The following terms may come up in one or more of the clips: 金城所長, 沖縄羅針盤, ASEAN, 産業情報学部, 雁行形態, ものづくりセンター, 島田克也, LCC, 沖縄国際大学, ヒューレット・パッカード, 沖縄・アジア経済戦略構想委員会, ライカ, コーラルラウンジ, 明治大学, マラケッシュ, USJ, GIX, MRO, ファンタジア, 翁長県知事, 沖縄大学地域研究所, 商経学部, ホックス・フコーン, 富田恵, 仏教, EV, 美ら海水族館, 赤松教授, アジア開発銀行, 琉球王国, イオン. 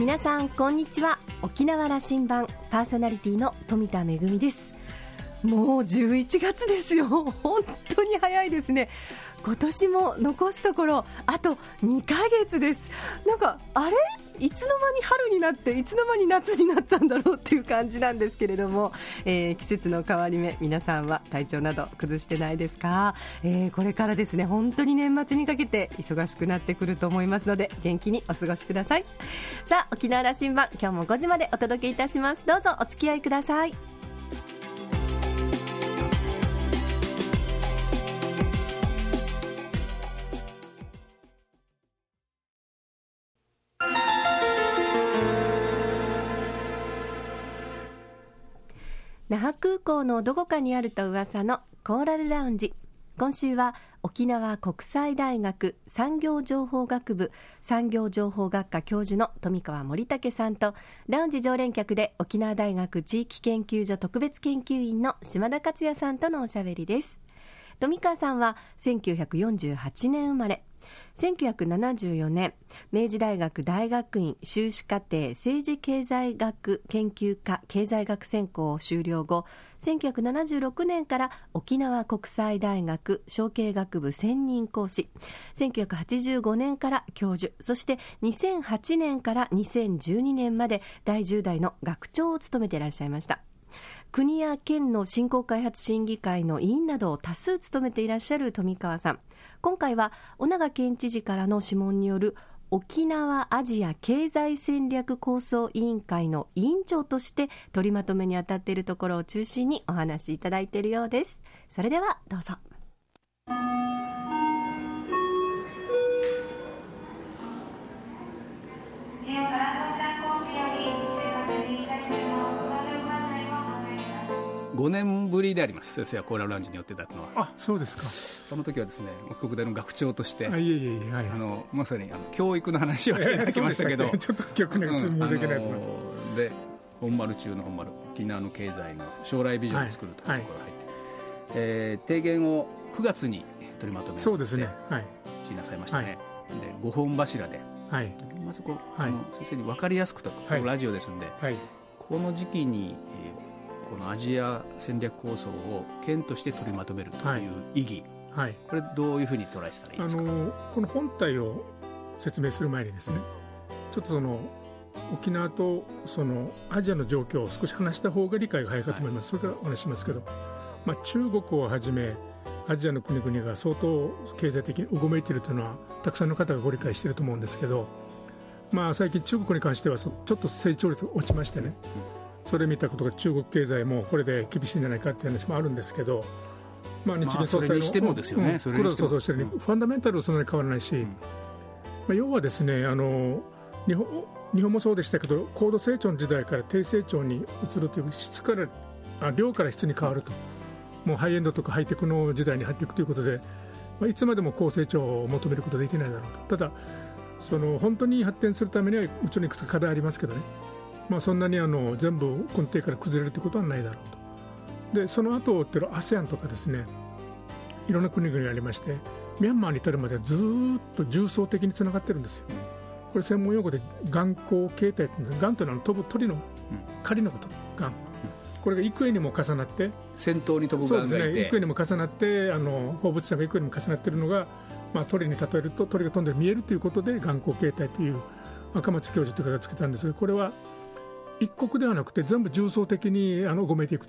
皆さんこんにちは。沖縄羅針盤パーソナリティの富田恵です。もう11月ですよ。本当に早いですね。今年も残すところあと2ヶ月です。なんかあれいつの間に春になっていつの間に夏になったんだろうっていう感じなんですけれども、季節の変わり目、皆さんは体調など崩してないですか？これからですね、本当に年末にかけて忙しくなってくると思いますので、元気にお過ごしください。さあ、沖縄羅針盤、今日も5時までお届けいたします。どうぞお付き合いください。那覇空港のどこかにあると噂のコーラルラウンジ。今週は沖縄国際大学産業情報学部産業情報学科教授の富川盛武さんと、ラウンジ常連客で沖縄大学地域研究所特別研究員の島田克也さんとのおしゃべりです。富川さんは1948年生まれ、1974年明治大学大学院修士課程政治経済学研究科経済学専攻を修了後、1976年から沖縄国際大学商経学部専任講師、1985年から教授、そして2008年から2012年まで第10代の学長を務めていらっしゃいました。国や県の振興開発審議会の委員などを多数務めていらっしゃる富川さん、今回は翁長県知事からの諮問による沖縄アジア経済戦略構想委員会の委員長として取りまとめに当たっているところを中心にお話しいただいているようです。それではどうぞ。5年ぶりであります。先生はコーラルラウンジに寄っていただくのは。あ、そうですか。その時はですね、国大の学長として、まさに教育の話をしていただきましたけど、ちょっと逆に申し訳ないですね。で、本丸中の本丸、沖縄の経済の将来ビジョンを作るというところが入って、提言を9月に取りまとめて、そうですね。はい。示なさいましたね。で、5本柱で、まずこう、先生に分かりやすくと、このラジオですので、この時期に、このアジア戦略構想を県として取りまとめるという意義、これどういうふうに捉えてたらいいですか？この本体を説明する前にですね、ちょっとその沖縄とそのアジアの状況を少し話した方が理解が早いかと思います、それからお話しますけど、中国をはじめアジアの国々が相当経済的にうごめいているというのはたくさんの方がご理解していると思うんですけど、最近中国に関してはちょっと成長率が落ちましてね、それ見たことが中国経済もこれで厳しいんじゃないかという話もあるんですけど、日銀総裁のそれにしてもですよね、ファンダメンタルはそんなに変わらないし、要はですね、日本もそうでしたけど、高度成長の時代から低成長に移るという質から量から質に変わると、もうハイエンドとかハイテクの時代に入っていくということで、いつまでも高成長を求めることはできないだろうと。ただその本当に発展するためにはもちろんいくつか課題ありますけどね、そんなに全部根底から崩れるということはないだろうと。でその後を追ってる ASEAN とかですね、いろんな国々がありまして、ミャンマーに至るまでずっと重層的につながってるんですよ。これ専門用語で雁行形態って言うんです。雁というのは飛ぶ鳥の狩りのこと、雁。これが幾重にも重なって、先頭に飛ぶ雁がいて、そうですね、幾重にも重なって、放物線が幾重にも重なっているのが、鳥に例えると鳥が飛んで見えるということで雁行形態という赤松教授という方がつけたんですが、これは一国ではなくて全部重層的にごめいていく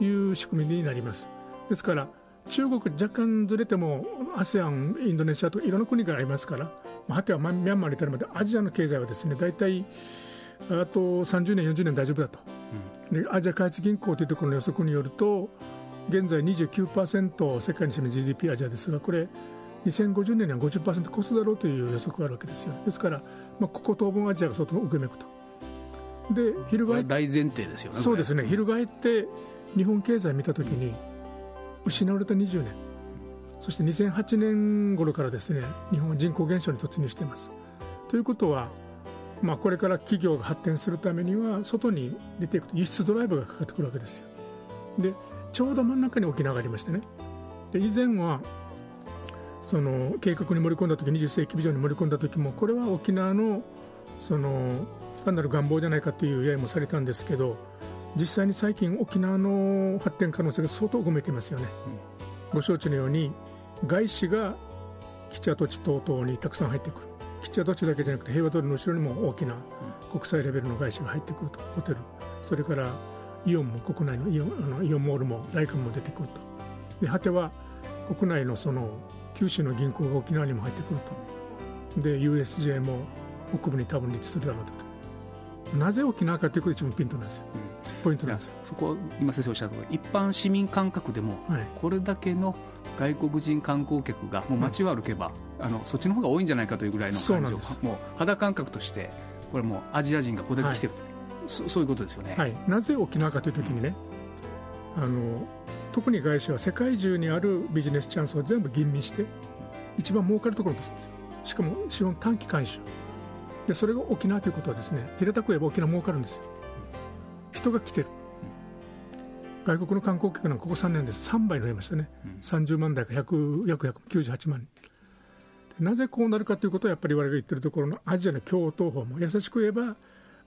という仕組みになります。ですから中国若干ずれても ASEAN、インドネシアといろんな国がありますから、果てはミャンマーに至るまでアジアの経済はですね、大体あと30年40年大丈夫だと、でアジア開発銀行というところの予測によると、現在 29% 世界に占める GDP アジアですが、これ2050年には 50% 超すだろうという予測があるわけですよ。ですから、ここ当分アジアが相当うごめくと。で大前提ですよね。そうですね。翻って日本経済見たときに、失われた20年、そして2008年頃からですね、日本は人口減少に突入しています。ということは、これから企業が発展するためには外に出ていくと輸出ドライブがかかってくるわけですよ。でちょうど真ん中に沖縄がありましてね。で以前はその計画に盛り込んだとき、20世紀ビジョンに盛り込んだときも、これは沖縄のその単なる願望じゃないかという揶揄もされたんですけど、実際に最近沖縄の発展可能性が相当埋めてますよね。ご承知のように外資が基地跡地等々にたくさん入ってくる。基地跡地だけじゃなくて平和通りの後ろにも大きな国際レベルの外資が入ってくると、ホテル、それからイオンも、国内のイオンモールもライカも出てくると。で果ては国内のその九州の銀行が沖縄にも入ってくると。で USJ も北部に多分立地するだろうと。なぜ沖縄かということが一番ピントなんですよ、ポイントなんですよ。そこは今先生おっしゃるとおり、一般市民感覚でもこれだけの外国人観光客がもう街を歩けば、そっちの方が多いんじゃないかというぐらいの感じを、もう肌感覚としてこれもうアジア人がこれだけ来てると、はい、そういうことですよね、はい。なぜ沖縄かというときにね、特に外資は世界中にあるビジネスチャンスを全部吟味して一番儲かるところです。しかも資本短期監修で、それが沖縄ということはですね、平たく言えば沖縄儲かるんですよ。人が来てる。外国の観光客なんかここ3年で3倍増えましたね。30万台か100約198万人。なぜこうなるかということは、やっぱり我々が言ってるところのアジアの共闘法も、優しく言えば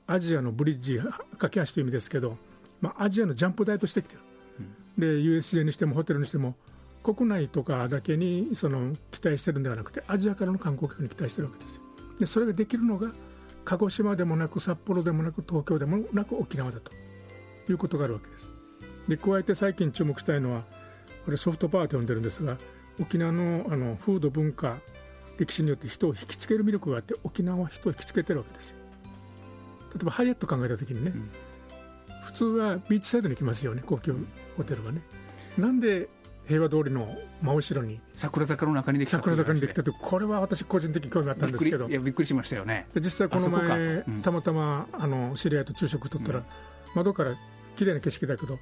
アジアのブリッジ、架け橋という意味ですけど、アジアのジャンプ台としてきてる。で USJ にしてもホテルにしても国内とかだけに期待してるんではなくて、アジアからの観光客に期待してるわけですよ。でそれができるのが鹿児島でもなく、札幌でもなく、東京でもなく、沖縄だということがあるわけです。で加えて最近注目したいのは、これソフトパワーと呼んでるんですが、沖縄の風土文化歴史によって人を引きつける魅力があって、沖縄は人を引きつけてるわけですよ。例えばハイアット考えたときにね、普通はビーチサイドに行きますよね、高級ホテルはね。なんで平和通りの真後ろに桜坂の中にできたと、これは私個人的に興味あったんですけど、びっくりしましたよね。実際この前たまたま知り合いと昼食取ったら、窓から綺麗な景色だけど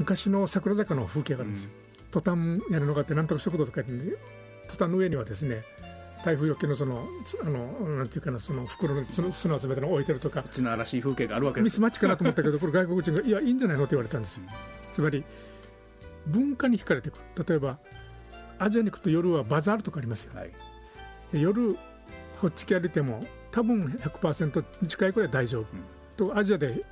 昔の桜坂の風景があるんですよ。トタン屋根のがあって、なんとか食堂とか言って、トタンの上にはですね、台風よけのなんていうかな、その袋の砂集めたのを置いてるとか、うちの嵐風景があるわけです。ミスマッチかなと思ったけどこれ外国人がいや、いいんじゃないのって言われたんですよ。つまり文化に惹かれてくる。例えばアジアに行くと夜はバザールとかありますよ、はい。で夜ほっちき歩いても多分 100% 近いくらい大丈夫、とアジアで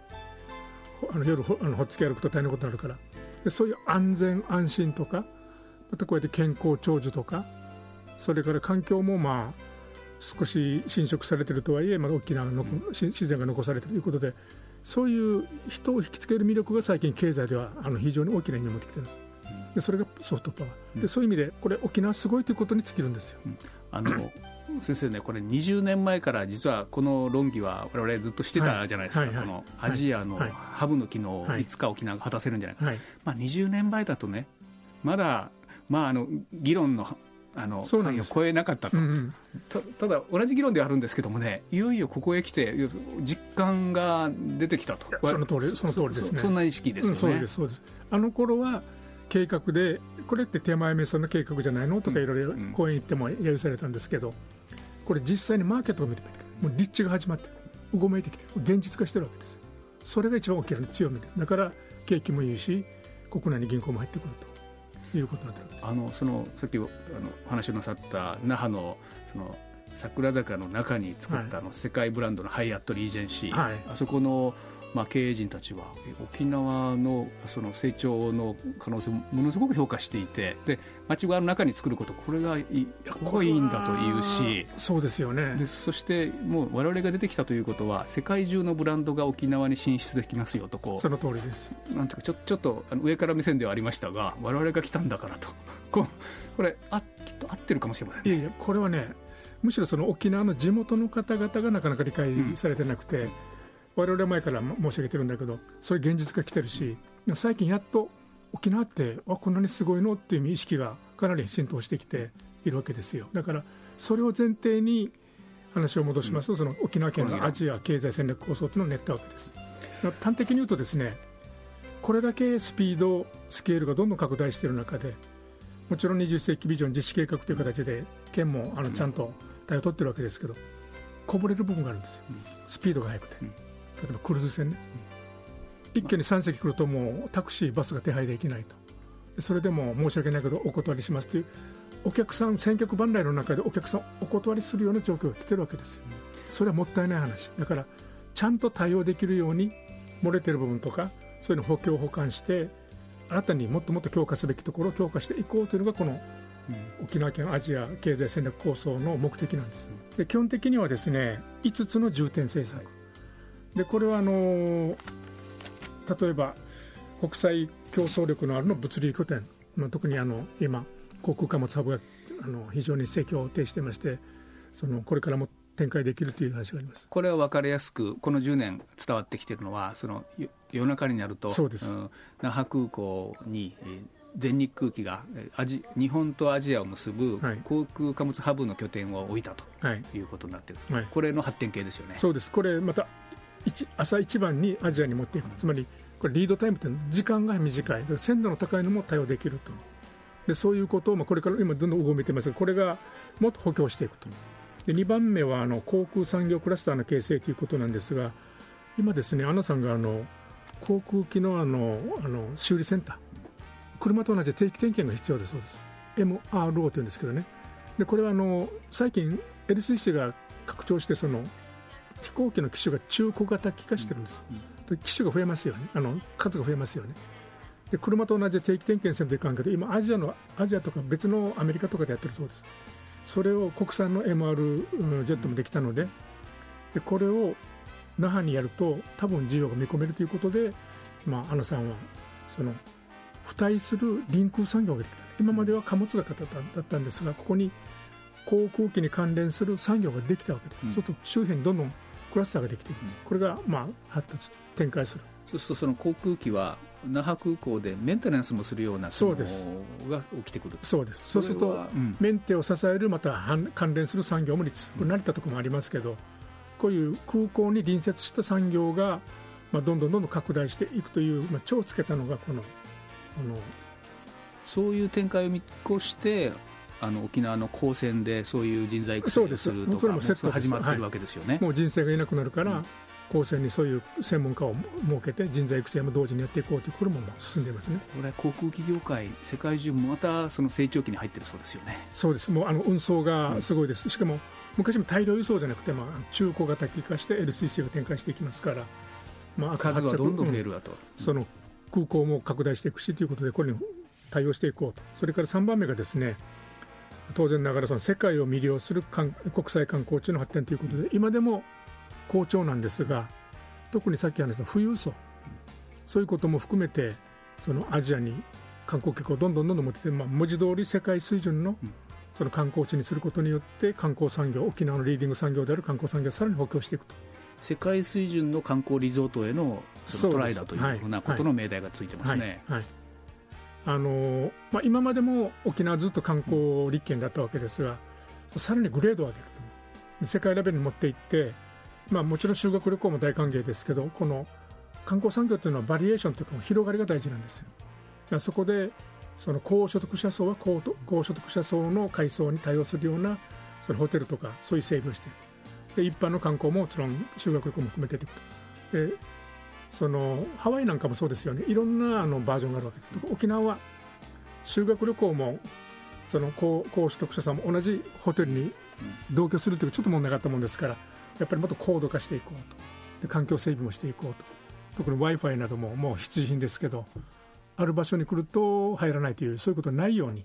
夜ほっつき歩くと大変なことになるから。でそういう安全安心とか、またこうやって健康長寿とか、それから環境も少し侵食されているとはいえ、沖縄の自然が残されているということで、そういう人を引きつける魅力が最近経済では非常に大きな意味を持ってきているんです。でそれがソフトパワーで、そういう意味でこれ沖縄すごいということに尽きるんですよ。先生ね、これ20年前から実はこの論議は我々ずっとしてたじゃないですか、このアジアのハブの機能をいつか沖縄が果たせるんじゃないか、20年前だとね、まだ、議論の範囲を超えなかったと、ただ同じ議論ではあるんですけどもね、いよいよここへ来て実感が出てきたと。その通りですね。そんな意識ですよね、そうです。頃は計画で、これって手前目線の計画じゃないのとか、いろいろ講演行っても揶揄されたんですけど、これ実際にマーケットを見てみて、もう立地が始まってうごめいてきて現実化してるわけです。それが一番大きな強みで、だから景気もいいし国内に銀行も入ってくるということになってるんです。さっきお話をなさった那覇の桜坂の中に作った世界ブランドのハイアットリージェンシー、はい、あそこの経営陣たちは沖縄の成長の可能性をものすごく評価していて、で街の中に作ること、これがいいんだというし、そうですよね。でそしてもう我々が出てきたということは、世界中のブランドが沖縄に進出できますよと、その通りです。なんていうかちょっと上から目線ではありましたが、我々が来たんだからとこれきっと合ってるかもしれませんね。いやこれはね、むしろ沖縄の地元の方々がなかなか理解されてなくて、我々は前から申し上げてるんだけど、そういう現実が来てるし、最近やっと沖縄ってこんなにすごいのっていう意識がかなり浸透してきているわけですよ。だからそれを前提に話を戻しますと、沖縄県のアジア経済戦略構想というのを練ったわけです。端的に言うとですね、これだけスピードスケールがどんどん拡大している中で、もちろん21世紀ビジョン実施計画という形で県もちゃんと対応を取ってるわけですけど、こぼれる部分があるんですよ、スピードが速くて。例えばクルーズ船ね、一気に3隻来るともうタクシーバスが手配できないと。それでも申し訳ないけどお断りしますという、お客さん千客万来の中でお客さんお断りするような状況が来てるわけですよ。それはもったいない話だから、ちゃんと対応できるように、漏れてる部分とかそういうの補強補完して、新たにもっともっと強化すべきところを強化していこうというのがこの沖縄県アジア経済戦略構想の目的なんです。で、基本的にはですね、5つの重点政策で、これは例えば国際競争力のあるの物流拠点、特に今航空貨物ハブが非常に盛況を呈していまして、そのこれからも展開できるという話があります。これは分かりやすくこの10年伝わってきているのは、その夜中になると、そうです、那覇空港に全日空機が日本とアジアを結ぶ航空貨物ハブの拠点を置いたということになっている、はいはい、これの発展系ですよね。そうです。これまた朝一番にアジアに持っていく、つまりこれリードタイムというのは時間が短い、鮮度の高いのも対応できると。で、そういうことをこれから今どんどん動いていますが、これがもっと補強していくと。で、2番目は航空産業クラスターの形成ということなんですが、今ですね、アナさんが航空機の修理センター、車と同じ定期点検が必要だそうです。 MRO というんですけどね。で、これは最近 LCC が拡張して、その飛行機の機種が中古型機化してるんです、うん、機種が増えますよね、数が増えますよね。で、車と同じ定期点検せんといかんけど、今アジアとか別のアメリカとかでやってるそうです。それを国産の MR ジェットもできたので、でこれを那覇にやると多分需要が見込めるということで、アナさんはその付帯する臨空産業ができた。今までは貨物が型だったんですが、ここに航空機に関連する産業ができたわけです、うん、そうすると周辺にどんどんクラスターができています、うん、これが発達展開する。そうするとその航空機は那覇空港でメンテナンスもするような機能が起きてくる。そうです。そうするとメンテを支える、また関連する産業も成田とかもありますけど、こういう空港に隣接した産業がどんどん拡大していくという、超つけたのがこのそういう展開を見越して沖縄の高専でそういう人材育成するとかも始まってるわけですよね、はい、もう人生がいなくなるから、高専にそういう専門家を設けて人材育成も同時にやっていこうということも進んでいますね。これ航空機業界世界中またその成長期に入っているそうですよね。そうです。もう運送がすごいです、しかも昔も大量輸送じゃなくて、中古型機化して LCC が展開していきますから、数はどんどん増えるわと、その空港も拡大していくしということで、これに対応していこうと。それから3番目がですね、当然ながらその世界を魅了する国際観光地の発展ということで、今でも好調なんですが、特にさっき話した富裕層、そういうことも含めてそのアジアに観光客をどんどん持ってて、文字通り世界水準のその観光地にすることによって、観光産業、沖縄のリーディング産業である観光産業をさらに補強していくと。世界水準の観光リゾートへのトライだというふうなことの命題がついてますね。はいはいはい。今までも沖縄ずっと観光立県だったわけですが、さらにグレードを上げると、世界レベルに持っていって、もちろん修学旅行も大歓迎ですけど、この観光産業というのはバリエーションというか広がりが大事なんですよ。だからそこでその高所得者層は高所得者層の階層に対応するようなそのホテルとかそういう整備をしていく。で、一般の観光ももちろん修学旅行も含めていくと。で、そのハワイなんかもそうですよね。いろんなバージョンがあるわけです。沖縄は修学旅行もその高所得者層も同じホテルに同居するというちょっと問題があったもんですから、やっぱりもっと高度化していこうと。で、環境整備もしていこうと。特に Wi-Fi などももう必需品ですけど、ある場所に来ると入らないという、そういうことないように、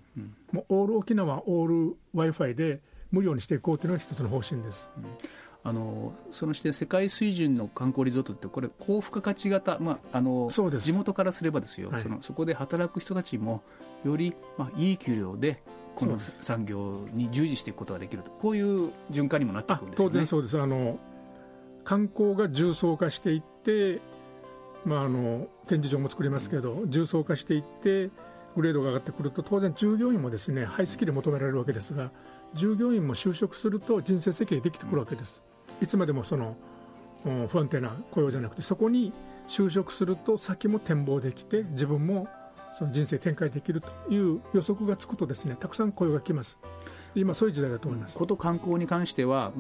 もうオール沖縄オール Wi-Fi で無料にしていこうというのが一つの方針です、そのして世界水準の観光リゾートって、これ高付加価値型、地元からすればですよ、はい、そこで働く人たちもより、いい給料でこの産業に従事していくことができると、こういう循環にもなっていくんですよね。当然そうです。観光が重層化していって、展示場も作りますけど、重層化していってグレードが上がってくると、当然従業員もですね、ハイスキル求められるわけですが、従業員も就職すると人生設計ができてくるわけです、いつまでもその不安定な雇用じゃなくて、そこに就職すると先も展望できて、自分もその人生展開できるという予測がつくとですね、たくさん雇用が来ます。今そういう時代だと思います。こと観光に関しては、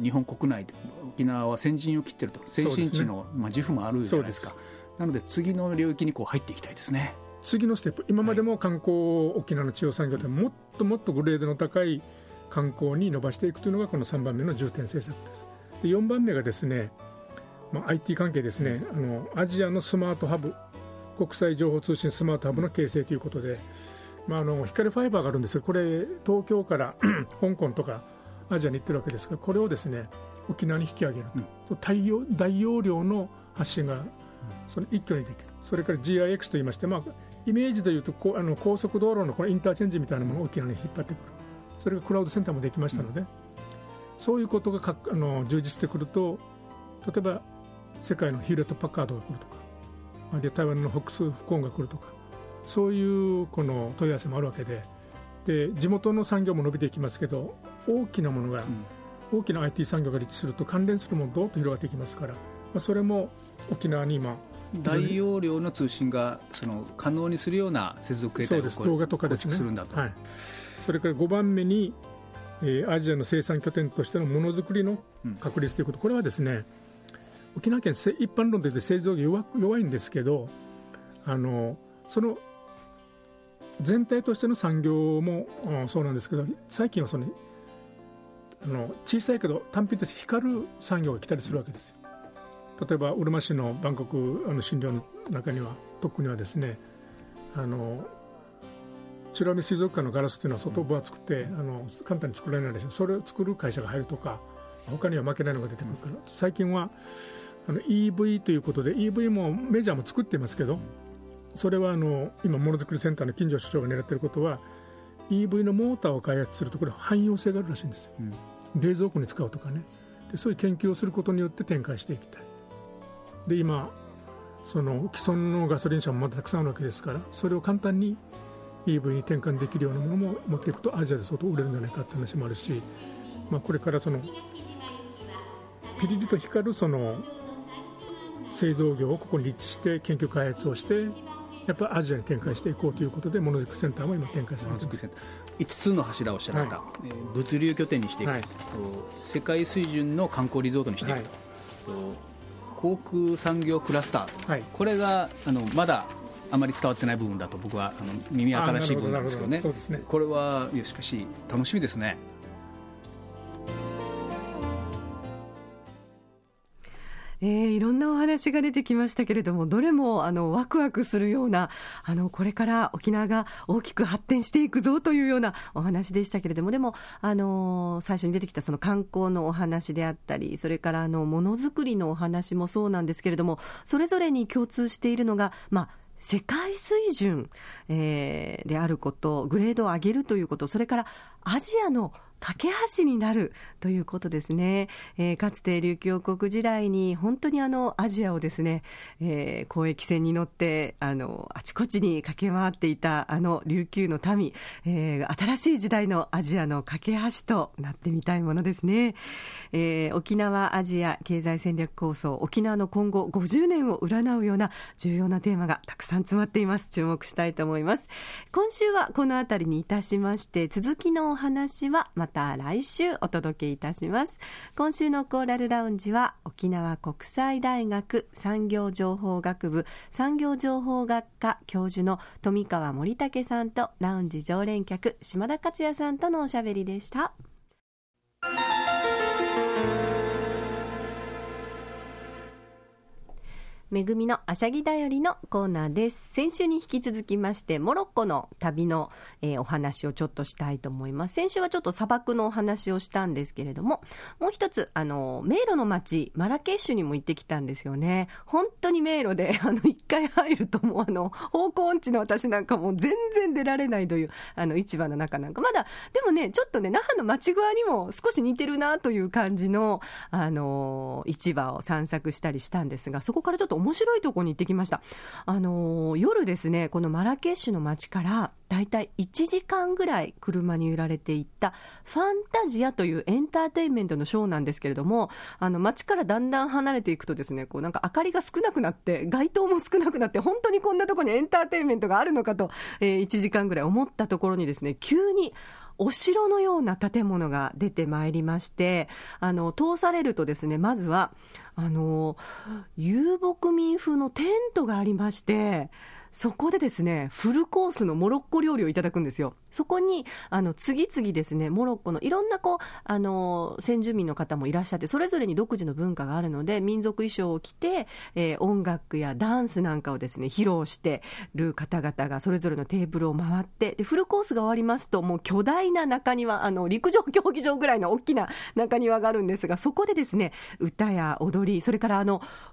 日本国内で沖縄は先陣を切っていると、先進地の、自負もあるじゃないですか。なので次の領域に入っていきたいですね。次のステップ、今までも観光、沖縄の地方産業でもっともっとグレードの高い観光に伸ばしていくというのがこの3番目の重点政策です。で、4番目がですね、まあ、IT 関係ですね、アジアのスマートハブ、国際情報通信スマートハブの形成ということで、まあ、光ファイバーがあるんですが、これ東京から香港とかアジアに行ってるわけですが、これをですね沖縄に引き上げる、大容量の発信がその一挙にできる。それから GIX といいまして、まあ、イメージでいうと高速道路のこのインターチェンジみたいなものを沖縄に引っ張ってくる。それがクラウドセンターもできましたので、そういうことが充実してくると、例えば世界のヒューレット・パッカードが来るとか、あるいは台湾のホックス・フコーンが来るとか、そういうこの問い合わせもあるわけで、で地元の産業も伸びていきますけど、大きなものが、大きな IT 産業が立地すると関連するものどうと広がっていきますから、まあ、それも沖縄に今大容量の通信がその可能にするような接続形態を動画とかですね、構築するんだと、はい、それから5番目に、アジアの生産拠点としてのものづくりの確立ということ、これはですね沖縄県一般論で言うと製造業弱いんですけど、その全体としての産業もそうなんですけど、最近はその小さいけど単品として光る産業が来たりするわけですよ。例えばうるま市の万国診療の中には特にはですね美ら海水族館のガラスというのは外分厚くて簡単に作られないでしょう。それを作る会社が入るとか、他には負けないのが出てくるから、最近はEV ということで EV もメジャーも作っていますけど、それは今ものづくりセンターの金城所長が狙っていることは EV のモーターを開発するところ汎用性があるらしいんですよ、冷蔵庫に使うとかね。でそういう研究をすることによって展開していきたい。で今その既存のガソリン車もまだたくさんあるわけですから、それを簡単に EV に転換できるようなものも持っていくとアジアで相当売れるんじゃないかって話もあるし、まあ、これからそのピリリと光るその製造業をここに立地して研究開発をしてやっぱりアジアに展開していこうということで、ものづくりセンターも今展開されています。5つの柱をおっしゃられた、はい、物流拠点にしていくと、はい、世界水準の観光リゾートにしていくと、はい、航空産業クラスター、はい、これがまだあまり伝わってない部分だと僕は耳新しい部分なんですけどね。そうですね。これはしかし楽しみですね。いろんなお話が出てきましたけれども、どれもワクワクするようなこれから沖縄が大きく発展していくぞというようなお話でしたけれども、でも最初に出てきたその観光のお話であったり、それからものづくりのお話もそうなんですけれども、それぞれに共通しているのが、まあ世界水準、であること、グレードを上げるということ、それからアジアの架け橋になるということですね。かつて琉球王国時代に本当にアジアをですね、交易船に乗ってあちこちに駆け回っていた琉球の民、新しい時代のアジアの架け橋となってみたいものですね。沖縄アジア経済戦略構想、沖縄の今後50年を占うような重要なテーマがたくさん詰まっています。注目したいと思います。今週はこのあたりにいたしまして、続きのお話はまた来週お届けいたします。今週のコーラルラウンジは沖縄国際大学産業情報学部産業情報学科教授の富川盛武さんと、ラウンジ常連客島田克也さんとのおしゃべりでした。めぐみのあしゃぎだよりのコーナーです。先週に引き続きまして、モロッコの旅の、お話をちょっとしたいと思います。先週はちょっと砂漠のお話をしたんですけれども、もう一つ迷路の街マラケッシュにも行ってきたんですよね。本当に迷路で一回入るともう方向音痴の私なんかもう全然出られないという市場の中なんかまだでもね、ちょっとね那覇の町側にも少し似てるなという感じの市場を散策したりしたんですが、そこからちょっと面白いところに行ってきました。夜ですね、このマラケッシュの街からだいたい1時間ぐらい車に揺られていったファンタジアというエンターテインメントのショーなんですけれども、街からだんだん離れていくとですね、こうなんか明かりが少なくなって街灯も少なくなって、本当にこんなところにエンターテインメントがあるのかと、1時間ぐらい思ったところにですね、急にお城のような建物が出てまいりまして、通されるとですね、まずは遊牧民風のテントがありまして、そこでですねフルコースのモロッコ料理をいただくんですよ。そこに次々ですね、モロッコのいろんな先住民の方もいらっしゃって、それぞれに独自の文化があるので、民族衣装を着て、音楽やダンスなんかをですね披露してる方々がそれぞれのテーブルを回って、でフルコースが終わりますと、もう巨大な中庭、陸上競技場ぐらいの大きな中庭があるんですが、そこでですね歌や踊り、それから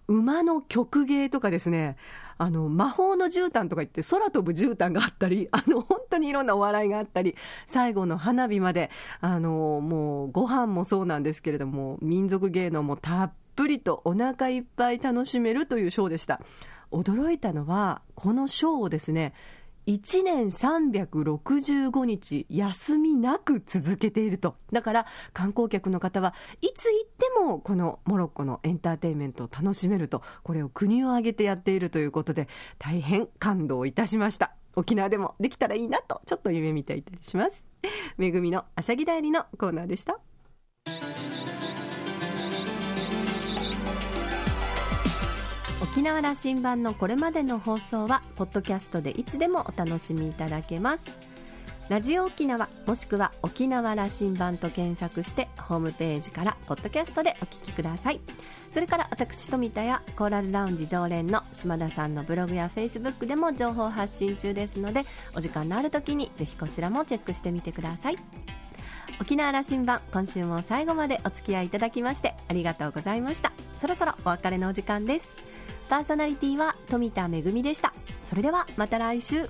馬の曲芸とかですね、魔法の絨毯とか言って空飛ぶ絨毯があったり、本当にいろんなお笑いがあったり、最後の花火までもうご飯もそうなんですけれども、民族芸能もたっぷりとお腹いっぱい楽しめるというショーでした。驚いたのは、このショーをですね1年365日休みなく続けていると。だから観光客の方はいつ行ってもこのモロッコのエンターテインメントを楽しめると、これを国を挙げてやっているということで、大変感動いたしました。沖縄でもできたらいいなとちょっと夢見ていたりします。めぐみのあしゃぎだよりのコーナーでした。沖縄羅針盤のこれまでの放送はポッドキャストでいつでもお楽しみいただけます。ラジオ沖縄もしくは沖縄羅針盤と検索して、ホームページからポッドキャストでお聞きください。それから私富田やコーラルラウンジ常連の島田さんのブログやフェイスブックでも情報発信中ですので、お時間のある時にぜひこちらもチェックしてみてください。沖縄羅針盤、今週も最後までお付き合いいただきましてありがとうございました。そろそろお別れのお時間です。パーソナリティは富田恵でした。それではまた来週。